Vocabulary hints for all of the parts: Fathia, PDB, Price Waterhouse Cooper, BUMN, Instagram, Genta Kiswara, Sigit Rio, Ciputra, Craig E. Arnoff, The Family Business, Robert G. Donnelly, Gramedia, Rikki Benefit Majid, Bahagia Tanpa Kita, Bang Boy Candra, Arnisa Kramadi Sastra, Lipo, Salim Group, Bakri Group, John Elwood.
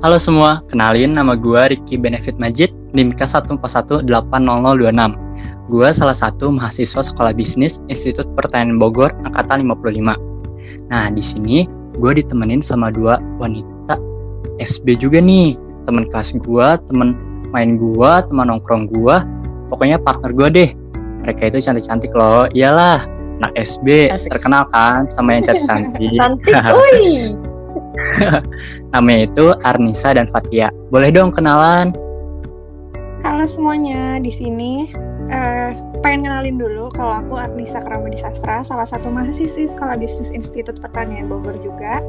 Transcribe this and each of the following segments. Halo semua, kenalin nama gue Rikki Benefit Majid, NIMK 141-80026. Gue salah satu mahasiswa Sekolah Bisnis Institut Pertanian Bogor, Angkatan 55. Nah, di sini gue ditemenin sama dua wanita SB juga nih. Temen kelas gue, temen main gue, teman nongkrong gue, pokoknya partner gue deh. Mereka itu cantik-cantik loh, iyalah. Nah, SB terkenal kan sama yang cantik-cantik. Cantik, woi. Namanya itu Arnisa dan Fathia. Boleh dong kenalan? Halo semuanya, di sini pengen kenalin dulu kalau aku Arnisa Kramadi Sastra, salah satu mahasiswi Sekolah Bisnis Institut Pertanian Bogor juga.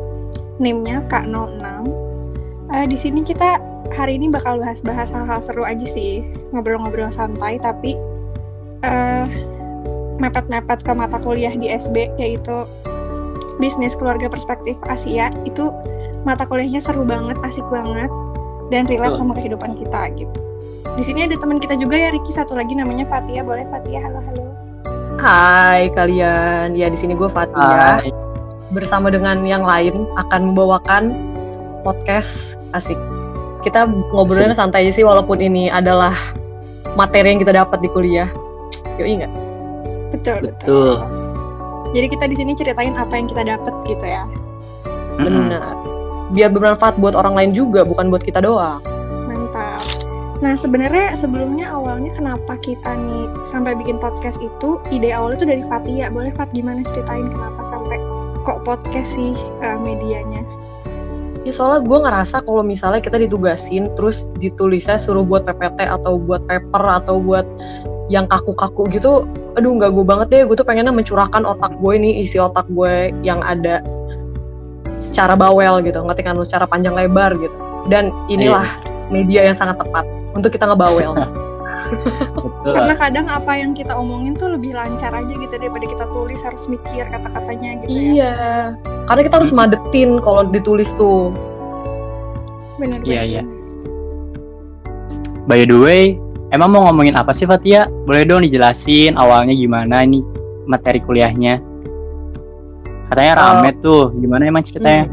NIM-nya K06. Di sini kita hari ini bakal bahas hal-hal seru aja sih, ngobrol-ngobrol santai tapi mepet-mepet ke mata kuliah di SB, yaitu Bisnis Keluarga Perspektif Asia. Itu mata kuliahnya seru banget, asik banget, dan relate sama kehidupan kita gitu. Di sini ada teman kita juga ya, Rikki, satu lagi namanya Fathia. Boleh Fathia, halo-halo. Hai kalian, ya di sini gue Fathia. Hai. Bersama dengan yang lain akan membawakan podcast asik. Kita ngobrolnya santai aja sih, walaupun ini adalah materi yang kita dapat di kuliah. Yoi nggak? Betul. Jadi kita di sini ceritain apa yang kita dapat gitu ya. Benar. Biar bermanfaat buat orang lain juga, bukan buat kita doang. Mantap. Nah, sebenarnya awalnya kenapa kita nih sampai bikin podcast itu, ide awalnya tuh dari Fathia. Boleh Fat, gimana ceritain kenapa sampai kok podcast sih medianya? Ya soalnya gue ngerasa kalau misalnya kita ditugasin, terus ditulisnya suruh buat PPT atau buat paper atau buat yang kaku-kaku gitu, aduh nggak gue banget deh. Gue tuh pengennya mencurahkan otak gue nih, isi otak gue yang ada secara bawel gitu, ngerti kan lu, secara panjang lebar gitu. Dan inilah media yang sangat tepat untuk kita ngebawel. Karena kadang apa yang kita omongin tuh lebih lancar aja gitu daripada kita tulis harus mikir kata-katanya gitu ya. Iya, karena kita harus madetin kalau ditulis tuh. Benar. Iya. By the way, emang mau ngomongin apa sih Fathia? Boleh dong dijelasin awalnya gimana nih materi kuliahnya? Katanya rame tuh, gimana emang ceritanya?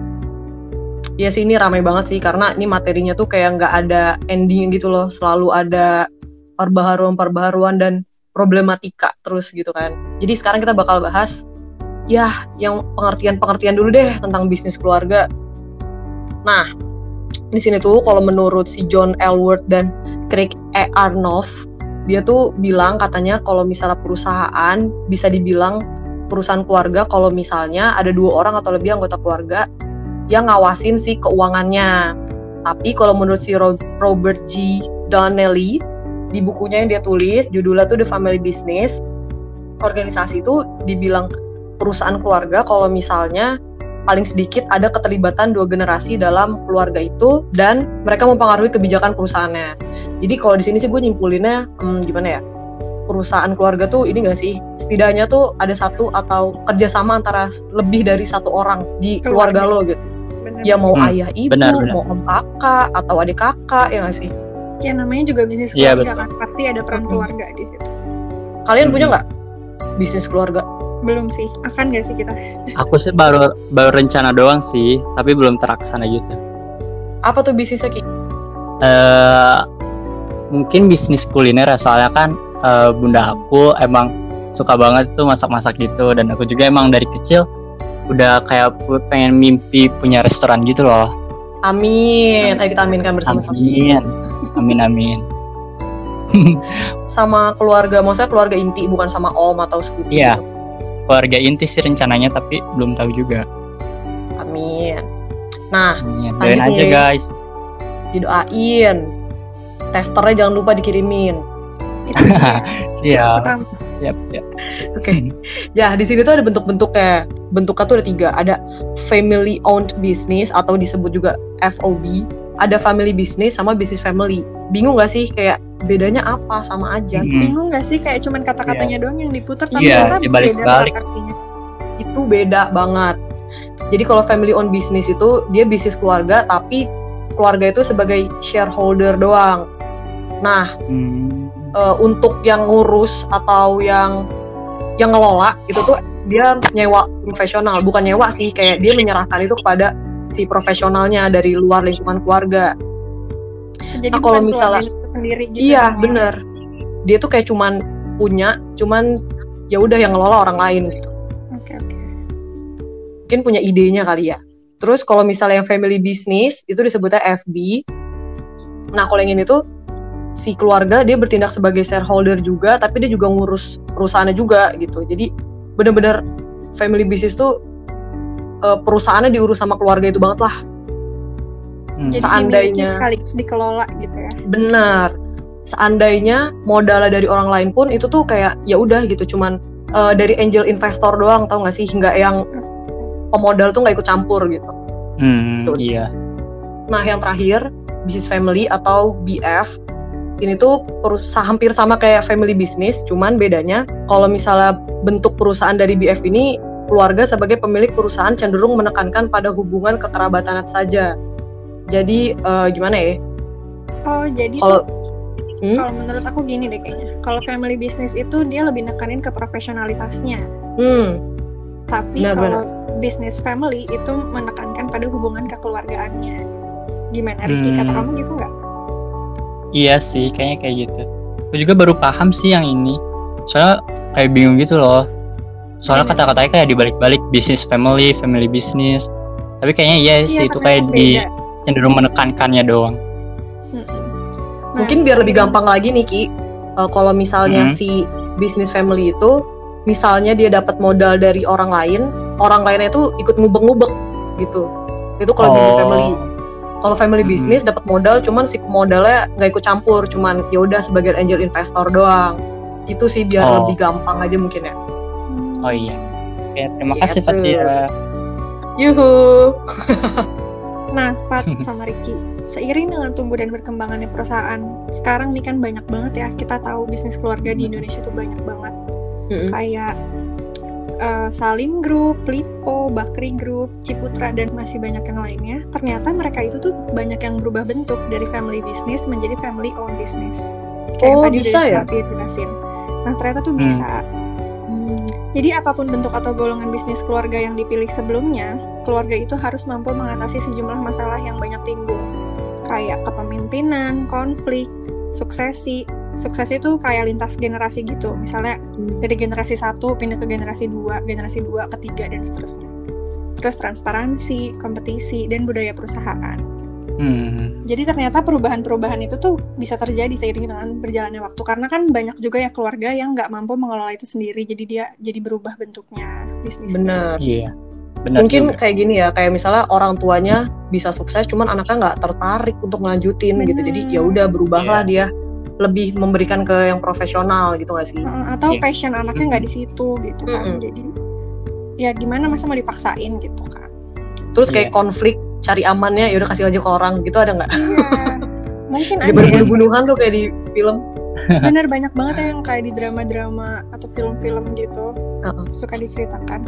Iya sih, ini rame banget sih, karena ini materinya tuh kayak nggak ada ending gitu loh. Selalu ada perbaharuan dan problematika terus gitu kan. Jadi sekarang kita bakal bahas ya yang pengertian dulu deh tentang bisnis keluarga. Nah, di sini tuh kalau menurut si John Elwood dan Craig E. Arnoff, dia tuh bilang katanya kalau misalnya perusahaan bisa dibilang perusahaan keluarga kalau misalnya ada 2 orang atau lebih anggota keluarga yang ngawasin si keuangannya. Tapi kalau menurut si Robert G. Donnelly, di bukunya yang dia tulis, judulnya tuh The Family Business, organisasi itu dibilang perusahaan keluarga kalau misalnya paling sedikit ada keterlibatan 2 generasi dalam keluarga itu, dan mereka mempengaruhi kebijakan perusahaannya. Jadi kalau di sini sih gue nyimpulinnya, gimana ya, perusahaan keluarga tuh ini nggak sih, setidaknya tuh ada 1 atau kerjasama antara lebih dari 1 orang di keluarga lo gitu. Bener. Ya mau ayah ibu, bener. Mau om kakak atau adik kakak, ya nggak sih? Ya namanya juga bisnis keluarga kan, pasti ada peran keluarga di situ. Kalian punya nggak bisnis keluarga? Belum sih, akan gak sih kita? Aku sih baru rencana doang sih, tapi belum terlaksana gitu. Apa tuh bisnisnya, Ki? Mungkin bisnis kuliner, soalnya kan bunda aku emang suka banget tuh masak-masak gitu. Dan aku juga emang dari kecil udah kayak pengen mimpi punya restoran gitu loh. Amin, ayo kita aminkan bersama-sama. Amin. Sama keluarga, maksudnya keluarga inti, bukan sama om atau sepupu. Iya, keluarga inti sih rencananya, tapi belum tahu juga. Amin. Nah, doain aja guys. Didoain. Testernya jangan lupa dikirimin. Siap. Oke. Ya, di sini tuh ada bentuk-bentuknya. Bentuknya tuh ada 3. Ada family owned business atau disebut juga FOB. Ada family business sama business family. Bingung gak sih kayak bedanya apa? Sama aja. Bingung gak sih kayak cuman kata-katanya doang yang diputar, tapi beda artinya. Itu beda banget. Jadi kalau family owned business itu dia bisnis keluarga, tapi keluarga itu sebagai shareholder doang. Nah, untuk yang ngurus atau yang ngelola itu tuh dia nyewa profesional, bukan nyewa sih, kayak dia menyerahkan itu kepada si profesionalnya dari luar lingkungan keluarga. Jadi nah, kalau misalnya sendiri gitu. Iya, ya. Bener. Dia tuh kayak cuman punya, cuman ya udah yang ngelola orang lain gitu. Oke. Mungkin punya idenya kali ya. Terus kalau misalnya yang family business itu disebutnya FB. Nah, kalau yang ini tuh si keluarga dia bertindak sebagai shareholder juga, tapi dia juga ngurus perusahaannya juga gitu. Jadi benar-benar family business tuh perusahaannya diurus sama keluarga itu banget lah. Jadi dimiliki sekaligus dikelola gitu ya. Benar. Seandainya modalnya dari orang lain pun itu tuh kayak ya udah gitu, cuman dari angel investor doang, tau nggak sih? Nggak yang pemodal tuh nggak ikut campur gitu. Iya. Nah yang terakhir business family atau BF ini tuh hampir sama kayak family business, cuman bedanya kalau misalnya bentuk perusahaan dari BF ini keluarga sebagai pemilik perusahaan cenderung menekankan pada hubungan kekerabatan saja. Jadi gimana ya? Oh jadi kalau menurut aku gini deh kayaknya. Kalau family business itu dia lebih nekanin ke profesionalitasnya. Tapi kalau business family itu menekankan pada hubungan kekeluargaannya. Gimana Rikki, kata kamu gitu nggak? Iya sih, kayaknya kayak gitu. Aku juga baru paham sih yang ini. Soalnya kayak bingung gitu loh. Soalnya kata-katanya kayak dibalik-balik business family, family business. Tapi kayaknya iya sih itu kayak di cenderung menekankannya doang. Mungkin biar lebih gampang lagi nih Ki, kalau misalnya si business family itu, misalnya dia dapat modal dari orang lain, orang lainnya itu ikut ngubek-ngubek gitu. Itu kalau business family. Kalau family business dapat modal, cuman si modalnya nggak ikut campur, cuman ya udah sebagai angel investor doang. Itu sih biar lebih gampang aja mungkin ya. Oh iya. Oke, terima kasih Fathia. Yuhu. Nah, Fat sama Rikki, seiring dengan tumbuh dan berkembangannya perusahaan, sekarang nih kan banyak banget ya, kita tahu bisnis keluarga di Indonesia tuh banyak banget. Kayak Salim Group, Lipo, Bakri Group, Ciputra, dan masih banyak yang lainnya. Ternyata mereka itu tuh banyak yang berubah bentuk dari family business menjadi family owned business. Kayak tadi bisa ya? Nah, ternyata tuh bisa. Jadi apapun bentuk atau golongan bisnis keluarga yang dipilih sebelumnya, keluarga itu harus mampu mengatasi sejumlah masalah yang banyak timbul. Kayak kepemimpinan, konflik, suksesi. Suksesi itu kayak lintas generasi gitu. Misalnya dari generasi 1 pindah ke generasi 2 ke 3 dan seterusnya. Terus transparansi, kompetisi, dan budaya perusahaan. Jadi ternyata perubahan-perubahan itu tuh bisa terjadi seiring dengan berjalannya waktu. Karena kan banyak juga ya keluarga yang nggak mampu mengelola itu sendiri. Jadi dia jadi berubah bentuknya bisnisnya. Benar. Iya. Benar mungkin juga. Kayak gini ya, kayak misalnya orang tuanya bisa sukses, cuman anaknya nggak tertarik untuk ngelanjutin gitu. Jadi ya udah berubahlah dia. Lebih memberikan ke yang profesional gitu nggak sih? Atau passion anaknya nggak di situ gitu kan. Jadi ya gimana masa mau dipaksain gitu kan. Terus kayak konflik cari amannya ya udah kasih aja ke orang gitu, ada nggak? Mungkin ada. Dibunuh-bunuhan tuh kayak di film. Bener, banyak banget yang kayak di drama-drama atau film-film gitu suka diceritakan.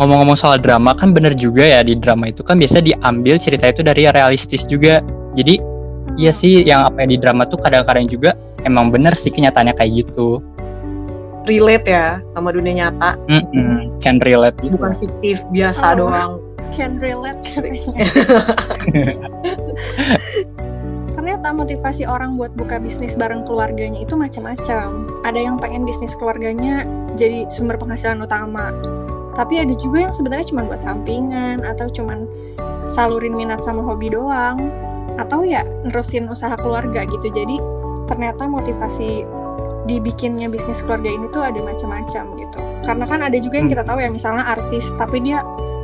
Ngomong-ngomong soal drama kan bener juga ya, di drama itu kan biasa diambil cerita itu dari realistis juga. Jadi iya sih, yang apa yang di drama tuh kadang-kadang juga emang bener sih kenyataannya kayak gitu. Relate ya sama dunia nyata. Can relate gitu. Bukan fiktif, biasa doang. Can relate katanya. Ternyata motivasi orang buat buka bisnis bareng keluarganya itu macam-macam. Ada yang pengen bisnis keluarganya jadi sumber penghasilan utama. Tapi ada juga yang sebenarnya cuma buat sampingan atau cuma salurin minat sama hobi doang. Atau ya nerusin usaha keluarga gitu. Jadi ternyata motivasi dibikinnya bisnis keluarga ini tuh ada macam-macam gitu. Karena kan ada juga yang kita tahu ya, misalnya artis tapi dia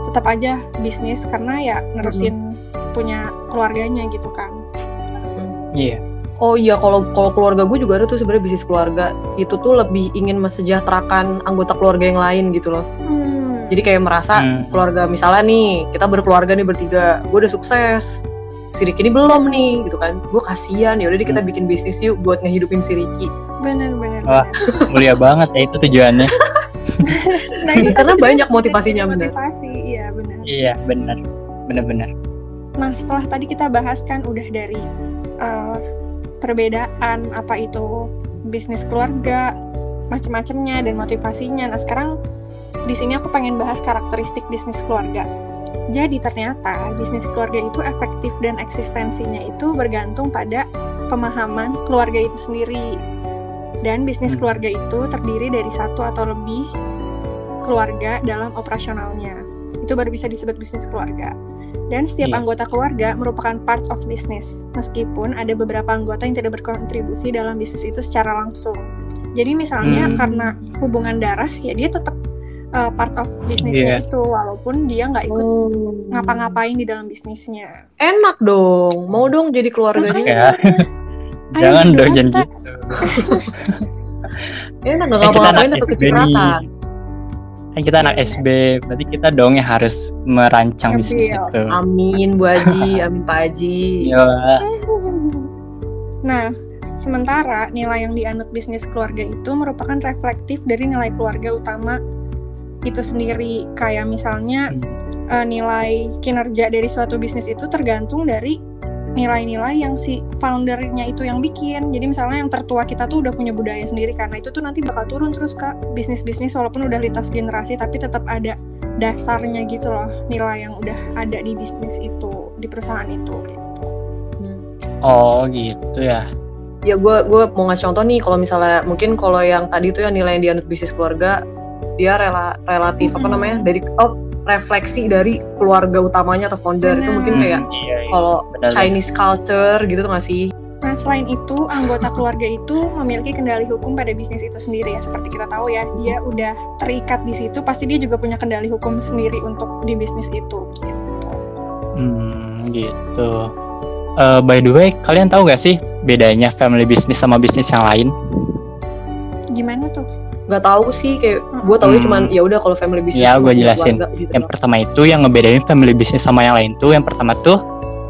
tetap aja bisnis karena ya nerusin punya keluarganya gitu kan. Iya. Oh iya, kalau keluarga gue juga ada tuh sebenarnya bisnis keluarga. Itu tuh lebih ingin mensejahterakan anggota keluarga yang lain gitu loh. Jadi kayak merasa keluarga, misalnya nih kita berkeluarga nih bertiga, gue udah sukses, si Rikki ini belum nih, gitu kan. Gue kasihan, yaudah deh kita bikin bisnis yuk buat ngehidupin si Rikki. Bener. Wah, mulia banget ya itu tujuannya. Nah, itu karena banyak motivasinya, bener. Motivasi, iya bener. Iya, bener. Bener-bener. Nah, setelah tadi kita bahas kan udah dari perbedaan apa itu bisnis keluarga, macam-macamnya dan motivasinya. Nah, sekarang di sini aku pengen bahas karakteristik bisnis keluarga. Jadi ternyata bisnis keluarga itu efektif dan eksistensinya itu bergantung pada pemahaman keluarga itu sendiri. Dan bisnis keluarga itu terdiri dari satu atau lebih keluarga dalam operasionalnya. Itu baru bisa disebut bisnis keluarga. Dan setiap anggota keluarga merupakan part of business, meskipun ada beberapa anggota yang tidak berkontribusi dalam bisnis itu secara langsung. Jadi misalnya karena hubungan darah, ya dia tetap part of bisnisnya itu, walaupun dia nggak ikut ngapa-ngapain di dalam bisnisnya. Enak dong, mau dong jadi keluarganya. Jangan dong janji gitu. Enak nggak ngapa-ngapain atau kecipratan. Kan kita anak SB, berarti kita dong yang harus merancang bisnis itu. Amin Bu Haji, amin Pak Haji. Nah, sementara nilai yang dianut bisnis keluarga itu merupakan reflektif dari nilai keluarga utama itu sendiri. Kayak misalnya nilai kinerja dari suatu bisnis itu tergantung dari nilai-nilai yang si foundernya itu yang bikin. Jadi misalnya yang tertua kita tuh udah punya budaya sendiri, karena itu tuh nanti bakal turun terus ke bisnis-bisnis walaupun udah lintas generasi, tapi tetap ada dasarnya gitu loh, nilai yang udah ada di bisnis itu, di perusahaan itu gitu. Oh gitu ya. Ya gue mau ngasih contoh nih, kalau misalnya mungkin kalau yang tadi tuh yang nilai yang dianut bisnis keluarga, dia relatif apa namanya, dari refleksi dari keluarga utamanya atau founder. Itu mungkin kayak kalau Chinese culture gitu tuh nggak sih? Nah, selain itu anggota keluarga itu memiliki kendali hukum pada bisnis itu sendiri ya. Seperti kita tahu ya, dia udah terikat di situ, pasti dia juga punya kendali hukum sendiri untuk di bisnis itu gitu. Gitu. By the way, kalian tahu nggak sih bedanya family business sama bisnis yang lain? Gimana tuh? Nggak tahu sih, kayak gue taunya cuman ya udah kalau family business. Ya gue jelasin. Keluarga, gitu. Yang pertama itu yang ngebedain family business sama yang lain tuh, yang pertama tuh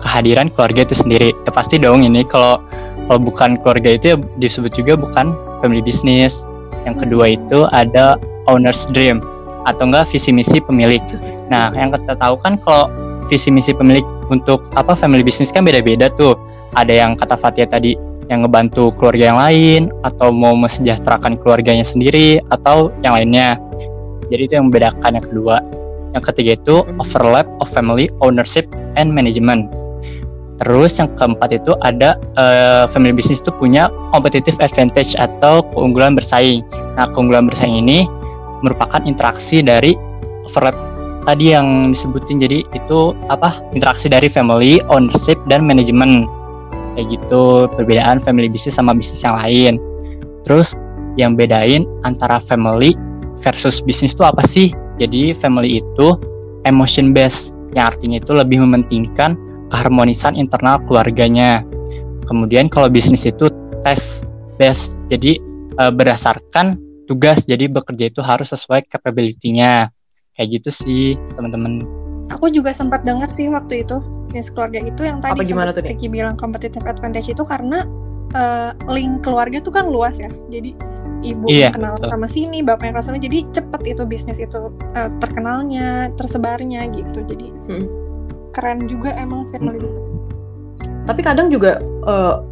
kehadiran keluarga itu sendiri. Ya pasti dong ini kalau bukan keluarga itu ya disebut juga bukan family business. Yang kedua itu ada owner's dream atau enggak visi misi pemilik. Nah yang kita tahu kan kalau visi misi pemilik untuk apa family business kan beda-beda tuh. Ada yang kata Fathia tadi, yang ngebantu keluarga yang lain, atau mau mesejahterakan keluarganya sendiri, atau yang lainnya. Jadi itu yang membedakan yang kedua. Yang ketiga itu overlap of family ownership and management. Terus yang keempat itu ada family business itu punya competitive advantage atau keunggulan bersaing. Nah keunggulan bersaing ini merupakan interaksi dari overlap tadi yang disebutin. Jadi itu apa, interaksi dari family ownership dan management. Kayak gitu perbedaan family business sama bisnis yang lain. Terus yang bedain antara family versus bisnis itu apa sih? Jadi family itu emotion based, yang artinya itu lebih mementingkan keharmonisan internal keluarganya. Kemudian kalau bisnis itu task based, jadi berdasarkan tugas, jadi bekerja itu harus sesuai capability-nya. Kayak gitu sih teman-teman. Aku juga sempat dengar sih waktu itu bisnis keluarga itu yang tadi Rikki bilang competitive advantage itu karena link keluarga tuh kan luas ya. Jadi ibu kenal sama sini, bapak yang rasanya, jadi cepet itu bisnis itu terkenalnya, tersebarnya gitu. Jadi keren juga emang family business. Tapi kadang juga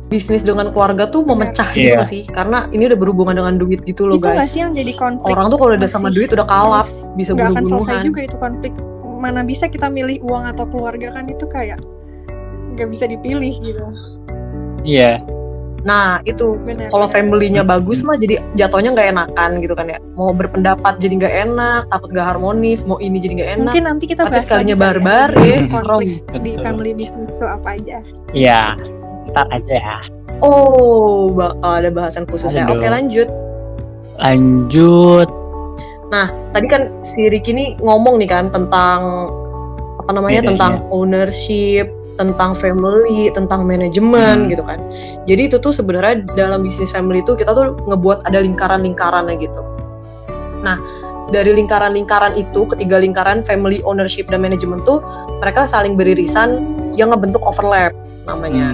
bisnis dengan keluarga tuh memecah gitu sih, karena ini udah berhubungan dengan duit gitu loh itu guys. Itu nggak sih yang jadi konflik? Orang tuh kalau udah sama duit udah kalap, bisa bunuh-bunuhan. Gak akan selesai juga itu konflik. Mana bisa kita milih uang atau keluarga, kan itu kayak gak bisa dipilih gitu. Iya. Nah itu kalau family-nya bagus mah jadi jatuhnya gak enakan gitu kan ya. Mau berpendapat jadi gak enak, takut gak harmonis, mau ini jadi gak enak. Mungkin nanti kita bahas sekalinya barbar ya. Konflik di family business itu apa aja. Iya, ntar aja ya. Oh, ada bahasan khususnya. Oke, lanjut. Nah, tadi kan si Rikki ini ngomong nih kan tentang apa namanya, tentang ownership, tentang family, tentang manajemen gitu kan. Jadi itu tuh sebenarnya dalam bisnis family itu kita tuh ngebuat ada lingkaran-lingkarannya gitu. Nah, dari lingkaran-lingkaran itu, ketiga lingkaran family, ownership, dan manajemen tuh mereka saling beririsan yang ngebentuk overlap namanya.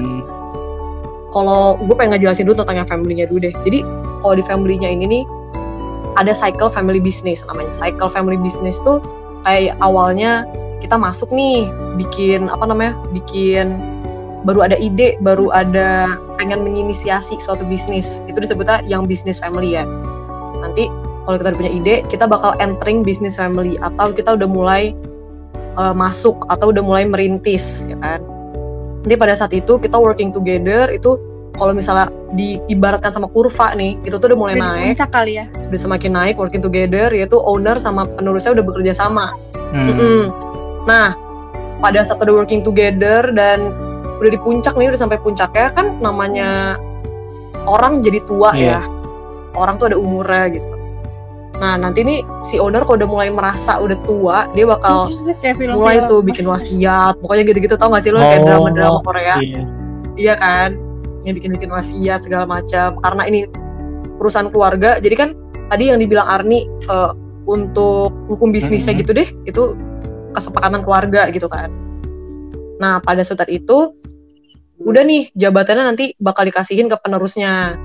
Kalau gue pengen ngejelasin dulu tentang yang family-nya dulu deh. Jadi kalau di family-nya ini nih ada cycle family business namanya. Cycle family business tuh kayak awalnya kita masuk nih bikin baru ada ide, baru ada pengen menginisiasi suatu bisnis. Itu disebutnya yang business family ya. Nanti kalau kita udah punya ide, kita bakal entering business family, atau kita udah mulai masuk atau udah mulai merintis, ya kan. Jadi pada saat itu kita working together itu kalau misalnya diibaratkan sama kurva nih, itu tuh udah mulai naik. Puncak kali ya. Udah semakin naik, working together, yaitu owner sama penerusnya udah bekerja sama. Nah, pada saat udah working together dan udah di puncak nih, udah sampai puncaknya, kan namanya orang jadi tua ya. Orang tuh ada umurnya gitu. Nah, nanti nih si owner kalau udah mulai merasa udah tua, dia bakal mulai tuh bikin wasiat. Pokoknya gitu-gitu, tau gak sih lo kayak drama-drama Korea? Iya kan? Yang bikin-bikin wasiat segala macam. Karena ini perusahaan keluarga, jadi kan tadi yang dibilang Arni untuk hukum bisnisnya gitu deh, itu kesepakatan keluarga gitu kan. Nah, pada saat itu udah nih jabatannya nanti bakal dikasihin ke penerusnya.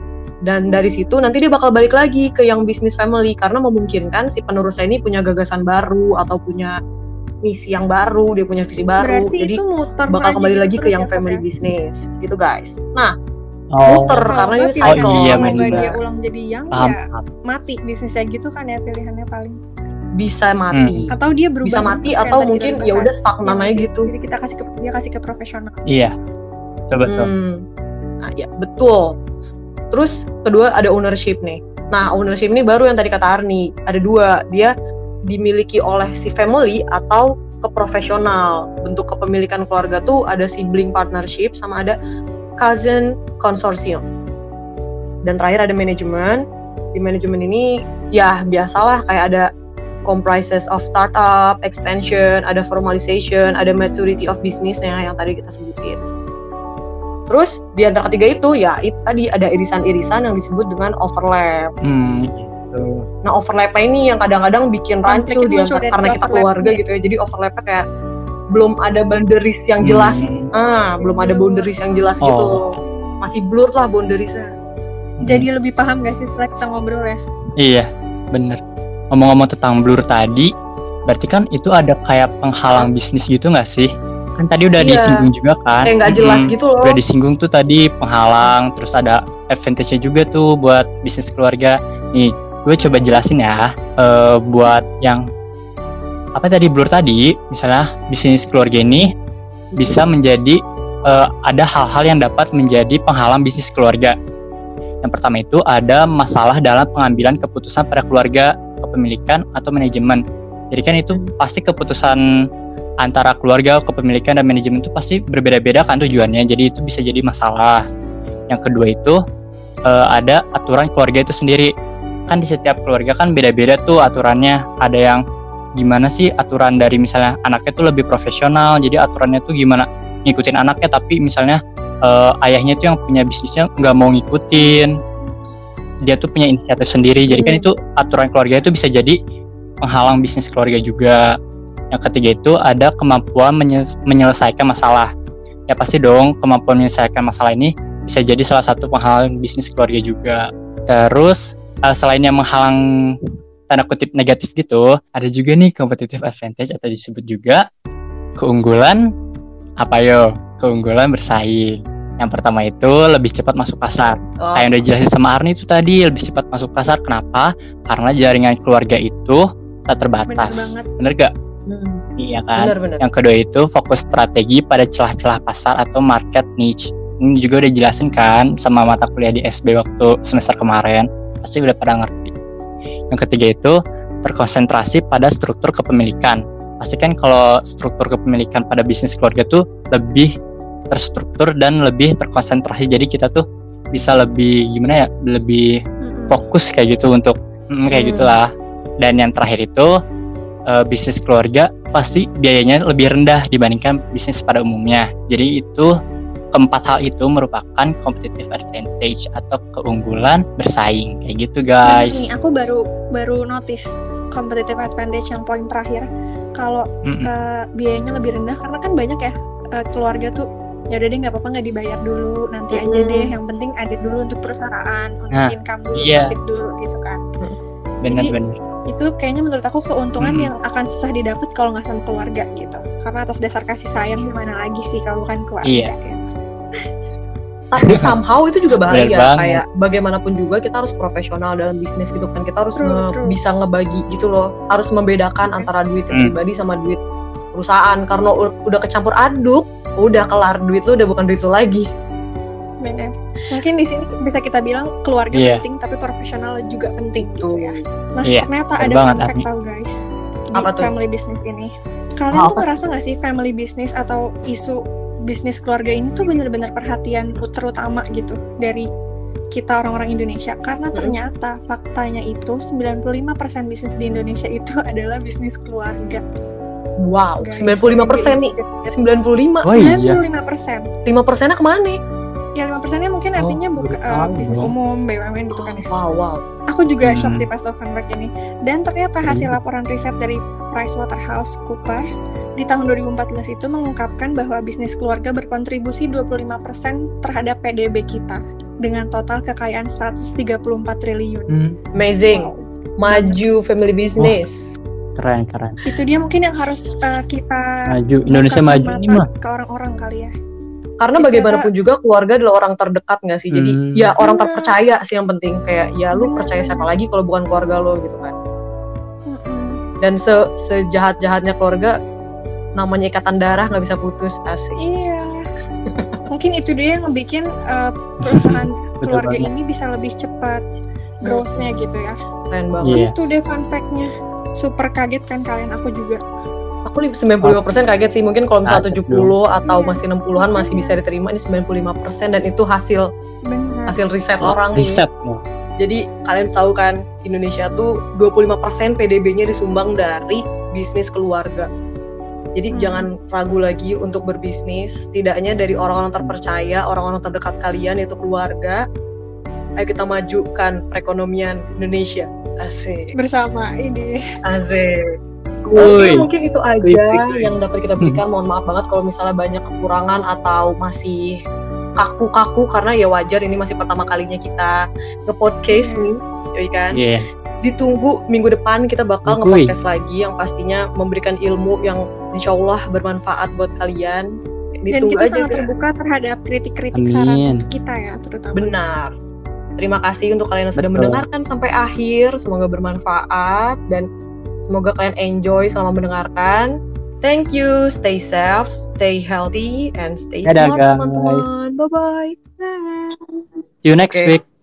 Dan dari situ nanti dia bakal balik lagi ke yang business family, karena memungkinkan si penerusnya ini punya gagasan baru atau punya misi yang baru, dia punya visi baru. Berarti jadi bakal kembali lagi ke yang family business gitu guys. Nah, karena ini cycle. Kalau dia ulang jadi yang ya mati bisnisnya gitu kan ya, pilihannya paling bisa mati. Atau dia berubah. Bisa mati atau mungkin ya udah stagnan aja gitu. Jadi kita kasih ke dia, kasih ke profesional. Iya. Betul. Nah, ya betul. Terus kedua ada ownership nih. Nah, ownership ini baru yang tadi kata Arni. Ada dua, dia dimiliki oleh si family atau ke profesional. Bentuk kepemilikan keluarga tuh ada sibling partnership sama ada cousin consortium. Dan terakhir ada manajemen. Di manajemen ini ya biasalah kayak ada comprises of startup, expansion, ada formalization, ada maturity of businessnya yang tadi kita sebutin. Terus di antara ketiga itu ya itu tadi ada irisan-irisan yang disebut dengan overlap. Nah, overlapnya ini yang kadang-kadang bikin rancu di antara, karena kita keluarga gitu ya. Jadi overlapnya kayak belum ada boundaries yang jelas. Belum ada boundaries yang jelas gitu. Masih blur lah boundariesnya. Jadi lebih paham gak sih setelah kita ngobrol ya? Iya, bener. Ngomong-ngomong tentang blur tadi, berarti kan itu ada kayak penghalang bisnis gitu gak sih? Kan tadi udah disinggung juga kan, kayak gak jelas gitu loh. Udah disinggung tuh tadi penghalang, terus ada advantage-nya juga tuh buat bisnis keluarga. Nih, gue coba jelasin ya, buat yang apa tadi, blur tadi, misalnya bisnis keluarga ini bisa menjadi ada hal-hal yang dapat menjadi penghalang bisnis keluarga. Yang pertama itu ada masalah dalam pengambilan keputusan pada keluarga, kepemilikan atau manajemen. Jadi kan itu pasti keputusan antara keluarga, kepemilikan, dan manajemen itu pasti berbeda-beda kan tujuannya, jadi itu bisa jadi masalah. Yang kedua itu ada aturan keluarga itu sendiri. Kan di setiap keluarga kan beda-beda tuh aturannya. Ada yang gimana sih aturan dari misalnya anaknya tuh lebih profesional, jadi aturannya tuh gimana ngikutin anaknya, tapi misalnya ayahnya tuh yang punya bisnisnya nggak mau ngikutin, dia tuh punya inisiatif sendiri. Jadi kan itu aturan keluarga itu bisa jadi penghalang bisnis keluarga juga. Yang ketiga itu ada kemampuan menyelesaikan masalah. Ya pasti dong, kemampuan menyelesaikan masalah ini bisa jadi salah satu penghalang bisnis keluarga juga. Terus selain yang menghalang tanda kutip negatif gitu, ada juga nih competitive advantage atau disebut juga keunggulan. Apa yo? Keunggulan bersaing. Yang pertama itu lebih cepat masuk pasar. Kayak yang udah jelasin sama Arni itu tadi, lebih cepat masuk pasar. Kenapa? Karena jaringan keluarga itu tak terbatas. Bener gak? Iya kan. Bener. Yang kedua itu fokus strategi pada celah-celah pasar atau market niche. Ini juga udah jelasin kan sama mata kuliah di SB waktu semester kemarin, pasti udah pada ngerti. Yang ketiga itu terkonsentrasi pada struktur kepemilikan. Pasti kan kalau struktur kepemilikan pada bisnis keluarga tuh lebih terstruktur dan lebih terkonsentrasi. Jadi kita tuh bisa lebih gimana ya, lebih fokus kayak gitu untuk kayak gitulah. Dan yang terakhir itu bisnis keluarga pasti biayanya lebih rendah dibandingkan bisnis pada umumnya. Jadi itu keempat hal itu merupakan competitive advantage atau keunggulan bersaing kayak gitu guys. Nah, ini aku baru notice competitive advantage yang poin terakhir. Kalau biayanya lebih rendah, karena kan banyak ya keluarga tuh ya udah deh nggak apa-apa nggak dibayar dulu, nanti aja deh. Yang penting ada dulu untuk perusahaan, untuk income dulu, profit dulu gitu kan. Benar. Itu kayaknya menurut aku keuntungan yang akan susah didapat kalau nggak sama keluarga gitu, karena atas dasar kasih sayang gimana lagi sih kalau bukan keluarga ya. Tapi somehow itu juga bahaya, kayak bagaimanapun juga kita harus profesional dalam bisnis gitu kan, kita harus bisa ngebagi gitu loh, harus membedakan antara duit pribadi sama duit perusahaan, karena udah kecampur aduk, udah kelar, duit lu udah bukan duit lu lagi. Bener. Mungkin di sini bisa kita bilang keluarga penting, tapi profesional juga penting gitu ya. Nah, ternyata ada fun fact tau guys di family business ini. Kalian tuh ngerasa gak sih family business atau isu bisnis keluarga ini tuh benar-benar perhatian terutama gitu dari kita orang-orang Indonesia? Karena ternyata faktanya itu 95% bisnis di Indonesia itu adalah bisnis keluarga. Wow, guys, 95% nih. 95. 95%. 5%-nya kemana? Ya 5%-nya mungkin artinya buka bisnis umum, BUMN gitu kan ya. Wow. Aku juga shock sih pas tau feedback ini. Dan ternyata hasil laporan riset dari Price Waterhouse Cooper di tahun 2014 itu mengungkapkan bahwa bisnis keluarga berkontribusi 25% terhadap PDB kita dengan total kekayaan 134 triliun. Amazing. Wow. Maju family business. Keren. Itu dia mungkin yang harus kita maju Indonesia maju ini mah ke orang-orang kali ya. Karena bagaimanapun juga keluarga adalah orang terdekat nggak sih, jadi ya orang terpercaya sih yang penting, kayak ya lu percaya siapa lagi kalau bukan keluarga lo gitu kan. Dan sejahat-jahatnya keluarga, namanya ikatan darah nggak bisa putus, asik. Iya. Mungkin itu dia yang bikin perusahaan keluarga ini bisa lebih cepat growth-nya gitu ya. Keren banget. Itu deh fun fact-nya. Super kaget kan kalian, aku juga. Aku 95% kaget sih, mungkin kalau misalnya 70 atau masih 60-an masih bisa diterima, ini 95% dan itu hasil riset orang nih. Riset. Jadi kalian tahu kan Indonesia tuh 25% PDB-nya disumbang dari bisnis keluarga. Jadi jangan ragu lagi untuk berbisnis, setidaknya dari orang-orang terpercaya, orang-orang terdekat kalian yaitu keluarga. Ayo kita majukan perekonomian Indonesia. Asik. Bersama ini. Asik. Mungkin itu aja yang dapat kita berikan. Mohon maaf banget kalau misalnya banyak kekurangan atau masih kaku-kaku, karena ya wajar, ini masih pertama kalinya kita nge-podcast nih. Yoi kan? Iya. Ditunggu minggu depan kita bakal nge-podcast lagi yang pastinya memberikan ilmu yang insyaallah bermanfaat buat kalian. Ditunggu. Dan kita aja sangat terbuka terhadap kritik-kritik, saran kita ya terutama. Benar. Terima kasih untuk kalian yang sudah mendengarkan sampai akhir. Semoga bermanfaat dan semoga kalian enjoy selama mendengarkan. Thank you. Stay safe, stay healthy, and stay smart teman-teman. Bye-bye. See you next week.